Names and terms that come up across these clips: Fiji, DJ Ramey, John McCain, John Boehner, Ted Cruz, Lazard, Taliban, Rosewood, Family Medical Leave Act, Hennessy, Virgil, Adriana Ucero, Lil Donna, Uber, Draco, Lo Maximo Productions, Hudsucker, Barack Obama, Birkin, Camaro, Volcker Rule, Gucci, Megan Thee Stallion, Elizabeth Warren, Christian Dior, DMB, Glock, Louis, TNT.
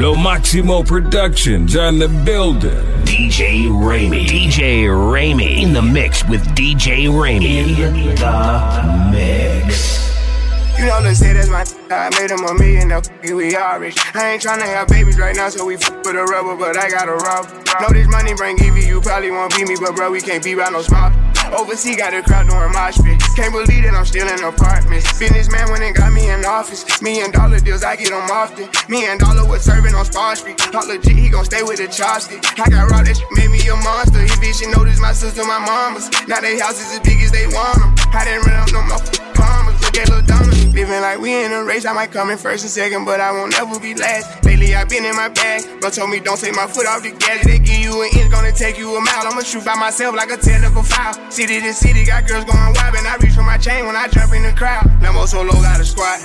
Lo Maximo Productions on the building. DJ Ramey in the mix with DJ Ramey in the mix. You know the say that's my I made him $1 million, now we all rich. I ain't tryna have babies right now, so we with a rubber, but I gotta rob. Know this money bring Evie, you probably won't be me, but bro, we can't be around no small. Overseas got a crowd doing my shit. Can't believe that I'm still in apartments. Businessman went and got me in the office. $1 million deals, I get them often. $1 was serving on Star Street. All legit, he gon' stay with the chopstick. I got raw, that shit made me a monster. He bitch, she noticed my sister, my mama's. Now they houses as big as they want them. I didn't run up no motherfucking commas. Look at Lil Donna. Living like we in a race, I might come in first and second, but I won't ever be last. Lately, I've been in my bag. Bro told me don't take my foot off the gas. They give you an inch, gonna take you a mile. I'ma shoot by myself like a technical foul. City to city, got girls going wild, and I reach for my chain when I jump in the crowd. Lambo solo got a squad.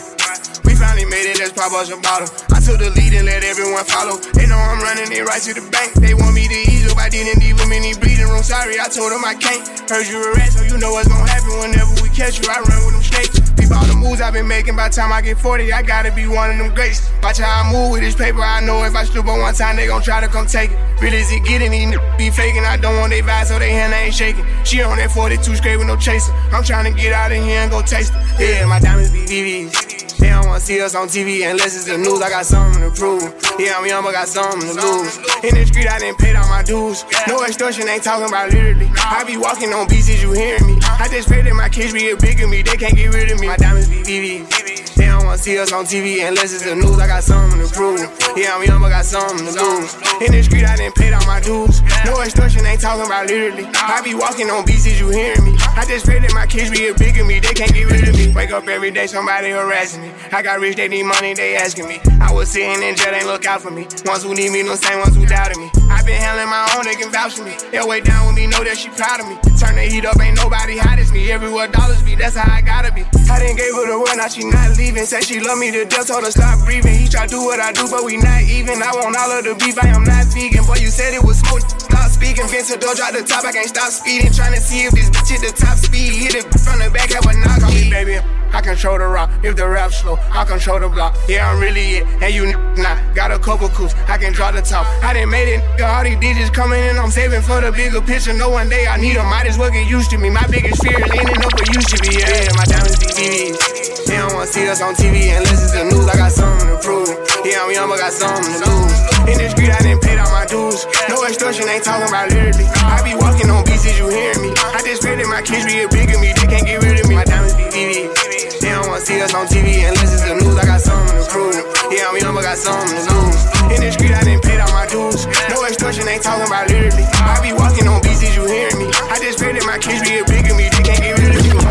We finally made it, let's pop us a bottle. I took the lead and let everyone follow. They know I'm running it right to the bank. They want me to ease up, I didn't leave them in the bleeding room. Sorry, I told them I can't. Heard you a rat, so you know what's gonna happen whenever we catch you. I run with them snakes. Peep all the moves I've been making, by the time I get 40, I gotta be one of them greats. Watch how I move with this paper, I know if I slip on one time, they gon' try to come take it. Real as it getting, these niggas be faking. I don't want they vibes, so they hand ain't shaking. She on that 42 straight with no chaser. I'm tryna get out of here and go taste it. Yeah, my diamonds be DVDs. They don't wanna see us on TV unless it's the news. I got something to prove. Yeah, I'm young, but got something to lose. In the street, I didn't pay down my dues. No extortion, ain't talking about literally. I be walking on beaches, you hearing me. I just pray that my kids be a big of me. They can't get rid of me. My diamonds be DVDs. They don't wanna see us on TV unless it's the news. I got something to prove. Yeah, I'm young, but got something to lose. In the street, I didn't pay down my dues. No extortion, ain't talking about literally. I be walking on beaches, you hearing me. I just pray that my kids be a big of me. They can't get rid of me. Wake up every day, somebody harassing me. I got rich, they need money, they asking me. I was sitting in jail, they look out for me. Ones who need me, the same ones who doubted me. I been handling my own, they can vouch for me. They'll wait down with me, know that she proud of me. Turn the heat up, ain't nobody hot as me. Everywhere dollars be, that's how I gotta be. I didn't give her the word, now she not leaving. Said she love me to death, told her stop breathing. He try to do what I do, but we not even. I want all of the beef, I am not vegan. Boy, you said it was smoke, stop speaking. Vince door, drop the top, I can't stop speeding. Trying to see if this bitch hit the top speed. Hit it from the back, have a knock on me, baby. I control the rock, if the rap's slow, I control the block. Yeah, I'm really it, and you not. Got a couple coups, I can draw the top. I done made it, all these digits coming in. I'm saving for the bigger picture, no one day I need them. Might as well get used to me, my biggest fear is ending up what used to be. Yeah, my diamonds be DVDs. They don't wanna see us on TV unless it's the news. I got something to prove, yeah, I'm young but got something to lose. In the street I didn't pay down my dues. No extortion, ain't talking about literally. I be walking on beaches, you hearing me. I just pray that my kids be a bigger me. They can't get rid of me, my diamonds be DVDs. They don't wanna see us on TV unless it's the news. I got something to prove. Yeah, I'm young, but got something to lose. In the street, I didn't pay down my dues. No extortion, ain't talking about literally. I be walking on BCs, you hearing me. I just pray that my kids be a bigger me. They can't get rid of you.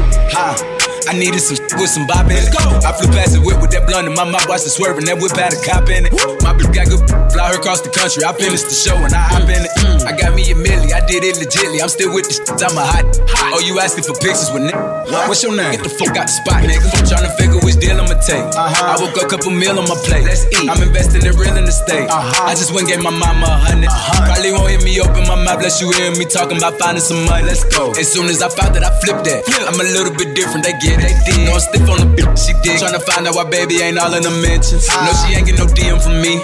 I needed some shit with some bop in it. I flew past the whip with that blunt in my mouth, watched it swerving. That whip had a cop in it. My bitch got good, fly her across the country. I finished the show and I hop in it. I got me a milli, I did it legitly. I'm still with the shit, I'm a hot. Oh, you asking for pictures with nigga? What's your name? Get the fuck out the spot, nigga. I'm trying to figure which deal I'ma take. I woke up, couple meal on my plate. Let's eat. I'm investing in real estate. I just went and gave my mama $100. Probably won't hear me open my mouth, bless you hear me talking about finding some money. Let's go. As soon as I found that, I flipped that. I'm a little bit different, they get. Yeah, they did. No, I'm stiff on the bitch, she did. Tryna find out why baby ain't all in the mentions. No, she ain't get no DM from me.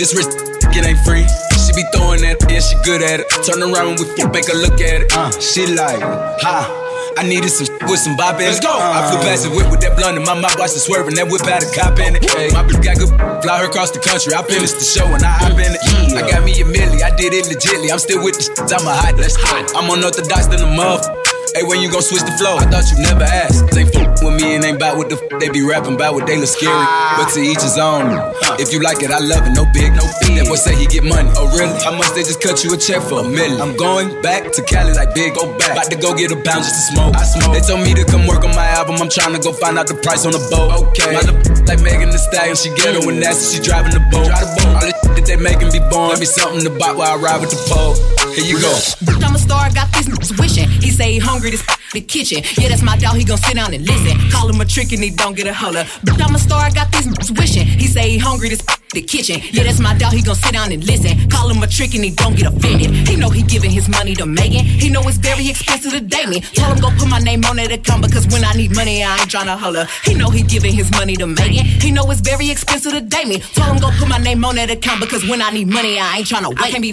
This rich it ain't free. She be throwing that, yeah, she good at it. Turn around and we make her look at it. She like, I needed some shit with some bop in it. Let's go. I flew past the whip with that blunt in my mouth, watched it swerving. That whip had a cop in it. Hey, my bitch got good, fly her across the country. I finished the show and I hop in it. I got me a milli, I did it legitly. I'm still with the shit, I'm a hot. Let's hot. I'm unorthodox than a motherfucker. Hey, when you gon' switch the flow? I thought you never asked. They fuck with me and ain't bout what the they be rapping bout what they look scary. But to each his own. If you like it, I love it. No big, no fee. That boy say he get money. Oh, really? How much they just cut you a check for? $1 million. I'm going back to Cali like big. Go back. About to go get a pound just to smoke. I smoke. They told me to come work on my album. I'm trying to go find out the price on the boat. Okay. My little like Megan Thee Stallion. She get her when nasty. She driving the boat. All this shit that they making be born. Let me something to buy while I ride with the pole. Here you go. I'm a star. Got these niggas wishing. He say he hungry. This the kitchen. Yeah, that's my dog. He gon' sit down and listen. Call him a trick and he don't get a holler. I'm a star. I got these wishing. He say he hungry. This the kitchen. Yeah, that's my dog, he gon' sit down and listen. Call him a trick and he don't get offended. He know he giving his money to Megan. He know it's very expensive to date me. Told him go put my name on that account because when I need money, I ain't tryna holler. He know he giving his money to Megan. He know it's very expensive to date me. Told him go put my name on that account because when I need money, I ain't tryna wait. I can't be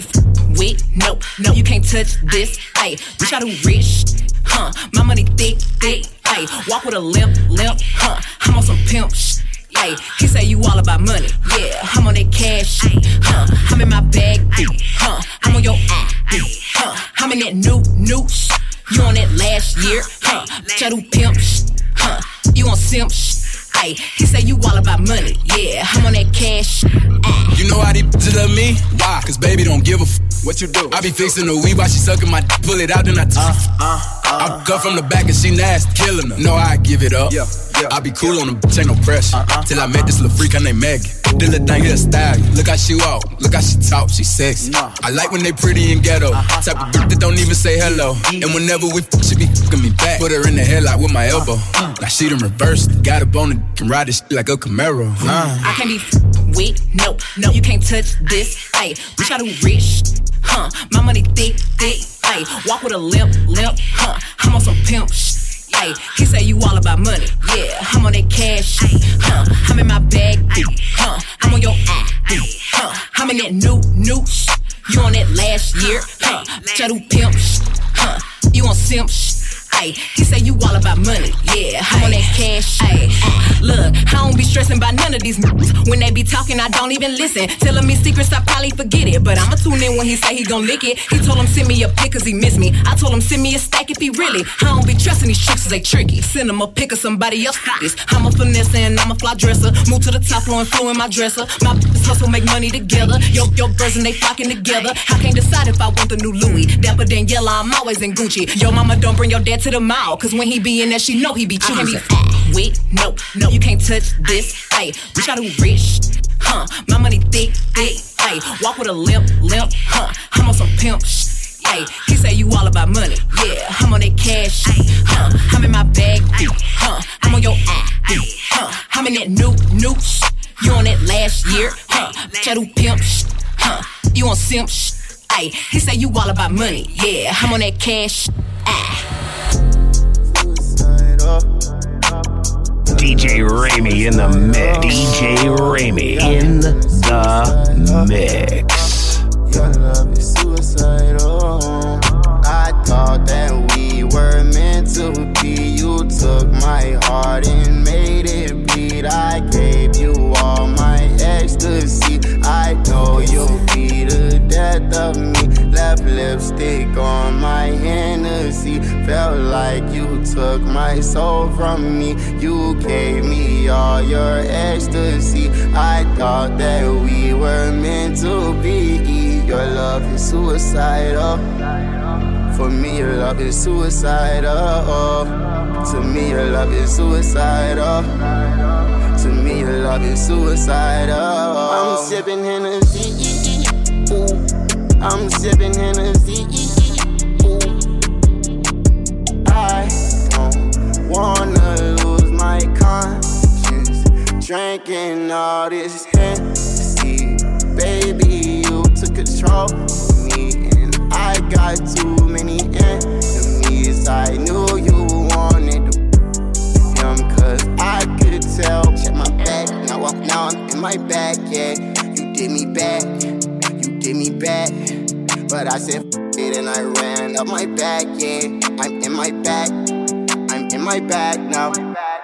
with, no, you can't touch this. Hey, bitch, I do rich, huh? My money thick, hey. Walk with a limp, huh? I'm on some pimp shit. Ay, he say you all about money, yeah. I'm on that cash, huh? I'm in my bag, huh? I'm on your ass, huh? I'm in that new, you on that last year, huh? Bitch, I do pimp, huh? You on simp, ay. He say you all about money, yeah. I'm on that cash, You know how these bitches love me? Why? Cause baby don't give a f what you do. I be fixing the weed while she sucking my pull it out, then I I cut from the back and she nasty, killing her. No, I give it up. Yeah. I be cool on them, bitch, ain't no pressure. Till I met this little freak, her name Megan. This little thing here stallion. Look how she walk, look how she talk, she sexy. I like when they pretty and ghetto. Type of bitch that don't even say hello. And whenever we fuck, she be fucking me back. Put her in the headlock with my elbow. Now she done reversed. Got a bone and can ride this shit like a Camaro. I can't be fucked with, no, you can't touch this. Ayy, bitch, I do rich, huh? My money thick, ayy. Walk with a limp, huh? I'm on some pimp shit. Ay, he say you all about money, yeah. I'm on that cash, huh? I'm in my bag, huh? I'm on your ass, huh? I'm in that new, you on that last year, huh? Bitch, I do pimp, huh? You on simp, ay. He say you all about money, yeah. I'm on that cash, ay. Look, I don't be stressing about none of these niggas. When they be talking, I don't even listen. Telling me secrets, I probably forget it. But I'ma tune in when he say he gon' lick it. He told him send me a pic cause he miss me. I told him send me a stack if he really. I don't be trusting these tricks cause they tricky. Send him a pic of somebody else. I'm a finesse and I'm a fly dresser. Move to the top floor and flew in my dresser. My bitches hustle make money together. Yo, girls and they flocking together. I can't decide if I want the new Louis. Dapper Daniela, I'm always in Gucci. Yo, mama, don't bring your dad to the mall. Cause when he be in there, she know he be choosing. I can be f***ed with, no, you can't touch this, ayy. Bitch, I do rich, huh? My money thick, ayy. Walk with a limp, huh? I'm on some pimp, ayy. He say you all about money, yeah. I'm on that cash, huh? I'm in my bag, huh? I'm on your ass, huh? I'm in that new, you on that last year, huh? Bitch, I do pimp, huh? You on simp, ayy. He say you all about money, yeah. I'm on that cash, ayy. DJ Ramey in the mix. DJ Ramey in the mix. Your love is suicidal. I thought that we were meant to be. You took my heart and made it bleed. I gave you all my ecstasy. I know you'll be the death of me. Left lipstick on my Hennessy. Felt like you took my soul from me. You gave me all your ecstasy. I thought that we were meant to be. Your love is suicidal. For me, your love is suicidal. To me, your love is suicidal. To me, your love is suicidal. I'm sipping Hennessy. Ooh. I'm sipping Hennessy. Ooh. I don't wanna lose my conscience. Drinking all this Hennessy. Baby, you took control of me. And I got too many enemies. I knew you wanted to them, cause I could tell. Check my back, now I'm in my back, yeah. You did me back. But I said f*** it and I ran up my back, yeah. I'm in my back now.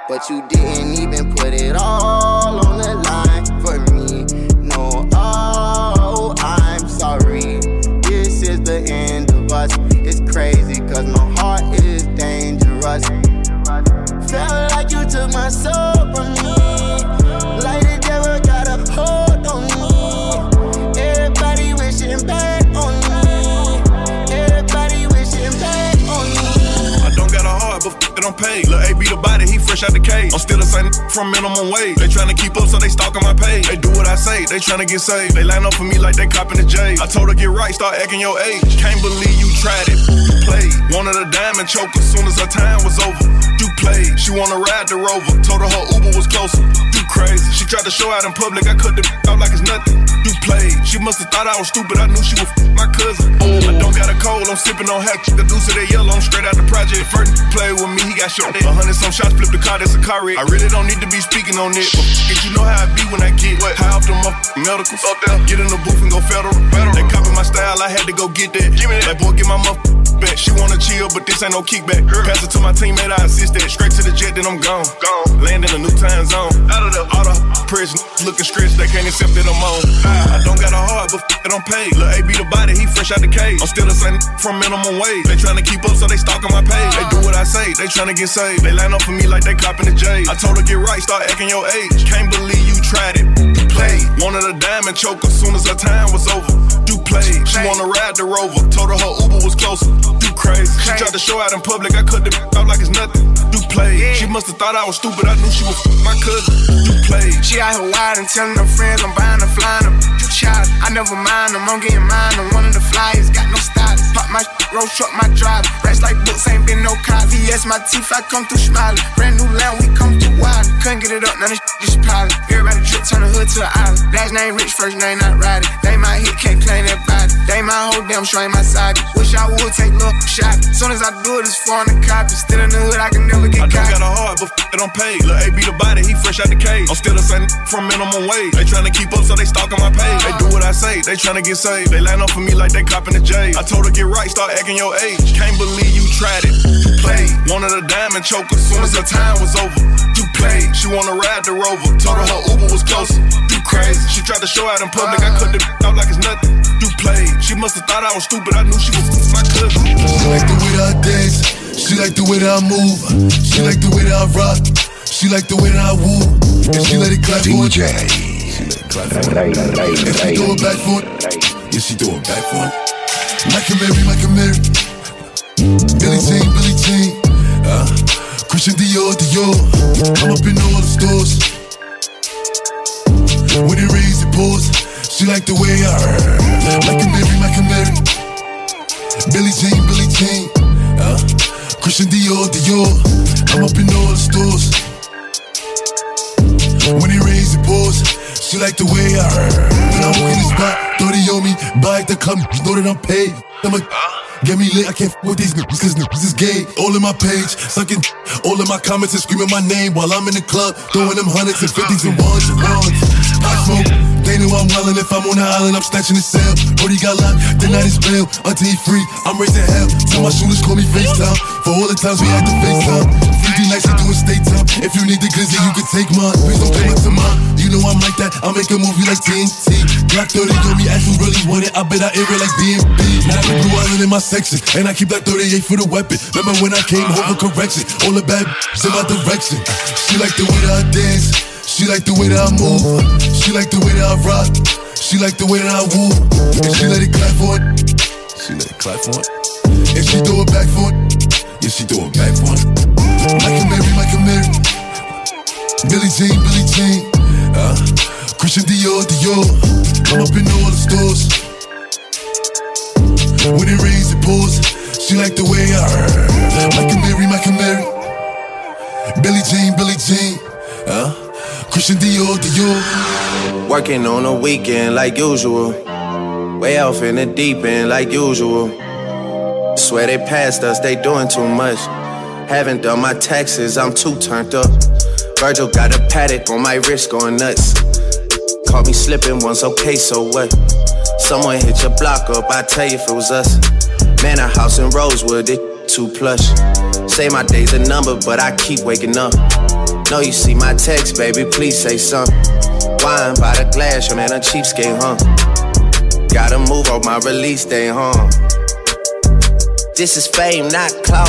But you didn't even put it all on the line for me. No, oh, I'm sorry. This is the end of us. It's crazy cause my heart is dangerous. Felt like you took my soul from me. Like the devil got a hold on me. Everybody wishing back on me. I don't got a heart, but f*** it, I'm paid. Lil' A be the body, he fresh out the cage. I'm still the same from minimum wage. They tryna keep up, so they stalking my page. They do what I say, they tryna get saved. They line up for me like they copping the J. I told her get right, start acting your age. Can't believe you tried it, you played. Wanted a diamond choker, soon as her time was over. She wanna ride the Rover, told her Uber was closer. You crazy. She tried to show out in public, I cut the out like it's nothing. You played. She must've thought I was stupid, I knew she was my cousin. Ooh. I don't got a cold, I'm sipping on hack. The deuce of that yellow, I'm straight out the project. First play with me, he got shot. 100 some shots, flip the car, that's a car wreck. I really don't need to be speaking on it, but if you know how I be when I get what? High off them up medicals up there. Get in the booth and go federal. They copy my style, I had to go get that. Give me that. Like, boy, get my motherfucker. She wanna chill, but this ain't no kickback. Girl. Pass it to my teammate, I assist that. Straight to the jet, then I'm gone. Land in a new time zone. Out of the prison, looking stretched, they can't accept that I'm on. I don't got a heart, but that I'm paid. Lil' A beat the body, he fresh out the cage. I'm still the same from minimum wage. They tryna keep up, so they stalking my page. They do what I say, they tryna get saved. They line up for me like they copping the J. I told her get right, start acting your age. Can't believe you tried it. Played. Wanted a diamond choke as soon as her time was over. You played. She wanna ride the Rover. Told her her Uber was closer. You crazy. She tried to show out in public. I cut the out like it's nothing. You played. Yeah. She must've thought I was stupid. I knew she was my cousin. You played. She out here wide and telling her friends I'm buying her, flying her. You child. I never mind them. I'm getting mine. I'm one of the flyers. Got no style. Pop my road truck, my driver. Racks like books. Ain't been no cops. VS my teeth. I come through smiling. Brand new land. We come through wild. Couldn't get it up. Now this just piling. Everybody drip. Turn the hood to the island. Last name rich. First name not riding. They might hit. Can't claim that body. They my whole damn show ain't my side. Wish I would take look shot. Soon as I do it, it's foreign and copy. Still in the hood, I can never get caught. I don't got a heart, but it don't pay. Lil' A beat the body, he fresh out the cage. I'm still the same from minimum wage. They tryna keep up, so they stalking my page. They do what I say, they tryna get saved. They line up for me like they copping the J. I told her get right, start acting your age. Can't believe you tried it. You played. Wanted a diamond choker. Soon as her time was over. You played. She wanna ride the Rover. Told her her Uber was closer. You crazy. She tried to show out in public. I cut the out like it's nothing. You played. She must've thought I was stupid. I knew she was my cousin. She like the way that I dance, she like the way that I move, she like the way that I rock, she like the way that I woo, and she let it clap for it. And she throw it back for it, yeah, she throw it back for it. Mike and Mary, Billie Jean, Christian Dior, I'm up in all the stores, when it rains it pours, she like the way I, Mike and Mary, Billie Jean, Christian Dior, I'm up in all the stores. When he raised the balls, she like the way I heard. When I walk in the spot, 30 on me, buy the club, know that I'm paid. Get me lit, I can't f with these niggas, cause niggas is gay. All in my page, sucking all in my comments and screaming my name while I'm in the club, throwing them hundreds and fifties and ones. I smoke. They know I'm wildin', if I'm on the island, I'm snatching his cell. Brody got locked, the night is bail. Until he free, I'm raising hell. Tell my shooters, call me FaceTime. For all the times we had to FaceTime. Fiji nights, I do a state time. If you need the glizzy, you can take mine. Please don't pay it to mine. You know I'm like that, I make a movie like TNT. Glock 30 on me, as you really want it. I bet I air it like DMB. Now I blue island in my section, and I keep that 38 for the weapon. Remember when I came home for correction? All the bad in my direction. She like the way that I dance. She like the way that I move, she like the way that I rock, she like the way that I woo, and she let it clap for it, she let it clap for it, and she throw it back for it, yeah, she throw it back for it. Mike and Mary, Billie Jean, Christian Dior, I'm up in all the stores, when it rains it pours, she like the way I heard. Mike and Mary, Billie Jean, Christian Dior. Working on a weekend like usual. Way off in the deep end like usual. Swear they passed us, they doing too much. Haven't done my taxes, I'm too turned up. Virgil got a paddock on my wrist going nuts. Caught me slipping once, okay, so what? Someone hit your block up, I tell you if it was us. Man, a house in Rosewood, it too plush. Say my day's a number, but I keep waking up. No, you see my text, baby, please say something. Wine by the glass, your man a cheapskate, huh? Gotta move on my release day, huh? This is fame, not clout.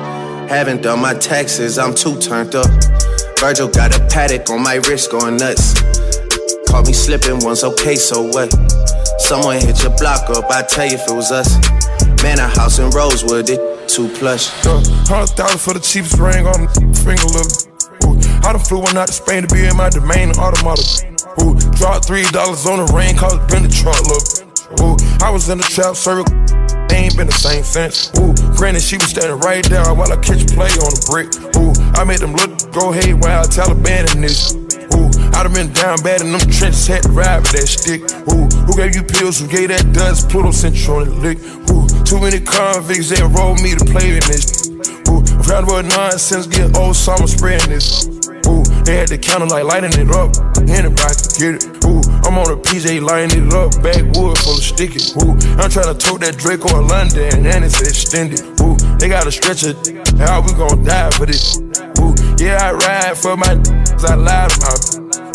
Haven't done my taxes, I'm too turned up. Virgil got a paddock on my wrist, going nuts. Caught me slipping once, okay, so what? Someone hit your block up, I tell you if it was us. Man, a house in Rosewood, it too plush. 100,000 for the cheapest ring on the finger, look. I done flew one out to Spain to be in my domain and automata. Ooh, dropped $3 on the ring, cause it been the truck, look. Ooh, I was in the trap circle, ain't been the same since. Ooh, granted, she was standing right there while I catch play on the brick. Ooh, I made them look go hey while Taliban in this. Ooh, I done been down bad in them trenches, had to ride with that stick. Ooh, who gave you pills, who gave that dust? Pluto sent you on the lick. Ooh, too many convicts, they enrolled me to play in this. Ooh, I'm round about nonsense, get old, so I'm spreading this. Ooh, they had the counter like lighting it up, anybody could get it. Ooh, I'm on a PJ lighting it up, backwood full of sticky. Ooh, I'm trying to tote that Draco in London, and it's extended. Ooh, they got a stretcher, how we gon' die for this? Ooh, yeah, I ride for my cause I lied about.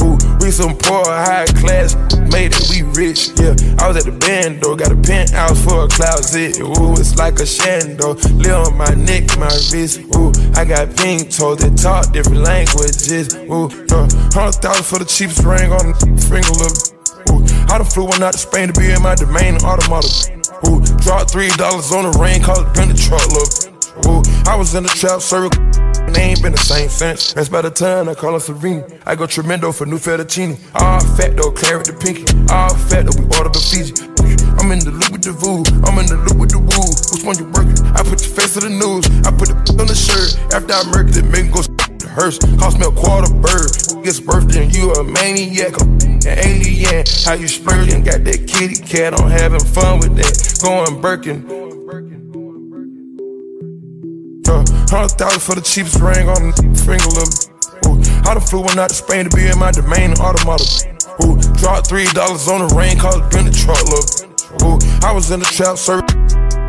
Ooh, we some poor, high class, made it, we rich, yeah. I was at the band, though, got a penthouse for a closet. Ooh, it's like a shando, live on my neck, my wrist. Ooh, I got pink toes that talk different languages. Ooh, 100,000 for the cheapest ring on the finger, look. Ooh, I done flew one out to Spain to be in my domain and automata. Ooh, dropped $3 on the ring, called it been the truck, look. Ooh, I was in the trap circle, they ain't been the same since. That's by the time I call her Serene. I go tremendo for new fettuccine. All fat though, claret to pinky. All fat though, we order the Fiji. I'm in the loop with the voo. I'm in the loop with the woo. Which one you working? I put your face to the news. I put the on the shirt. After I murdered it, Megan go to the hearse. Cost me a quarter bird. It's birthday and you a maniac, an alien. How you splurging? Got that kitty cat on having fun with that. Going Birkin. 100,000 for the cheapest ring on the finger, look. Ooh, I done flew one out to Spain to be in my domain and automata. Ooh, dropped $3 on the ring, cause it been the truck, look. Ooh, I was in the trap circle,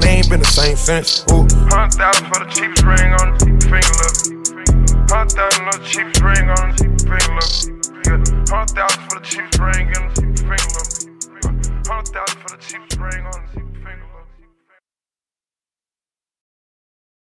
they ain't been the same since. Ooh, 100,000 for the cheapest ring on the finger, look. 100,000 for the cheapest ring on the finger, look. 100,000 for the cheapest ring on the finger, look. 100,000 for the cheapest ring on the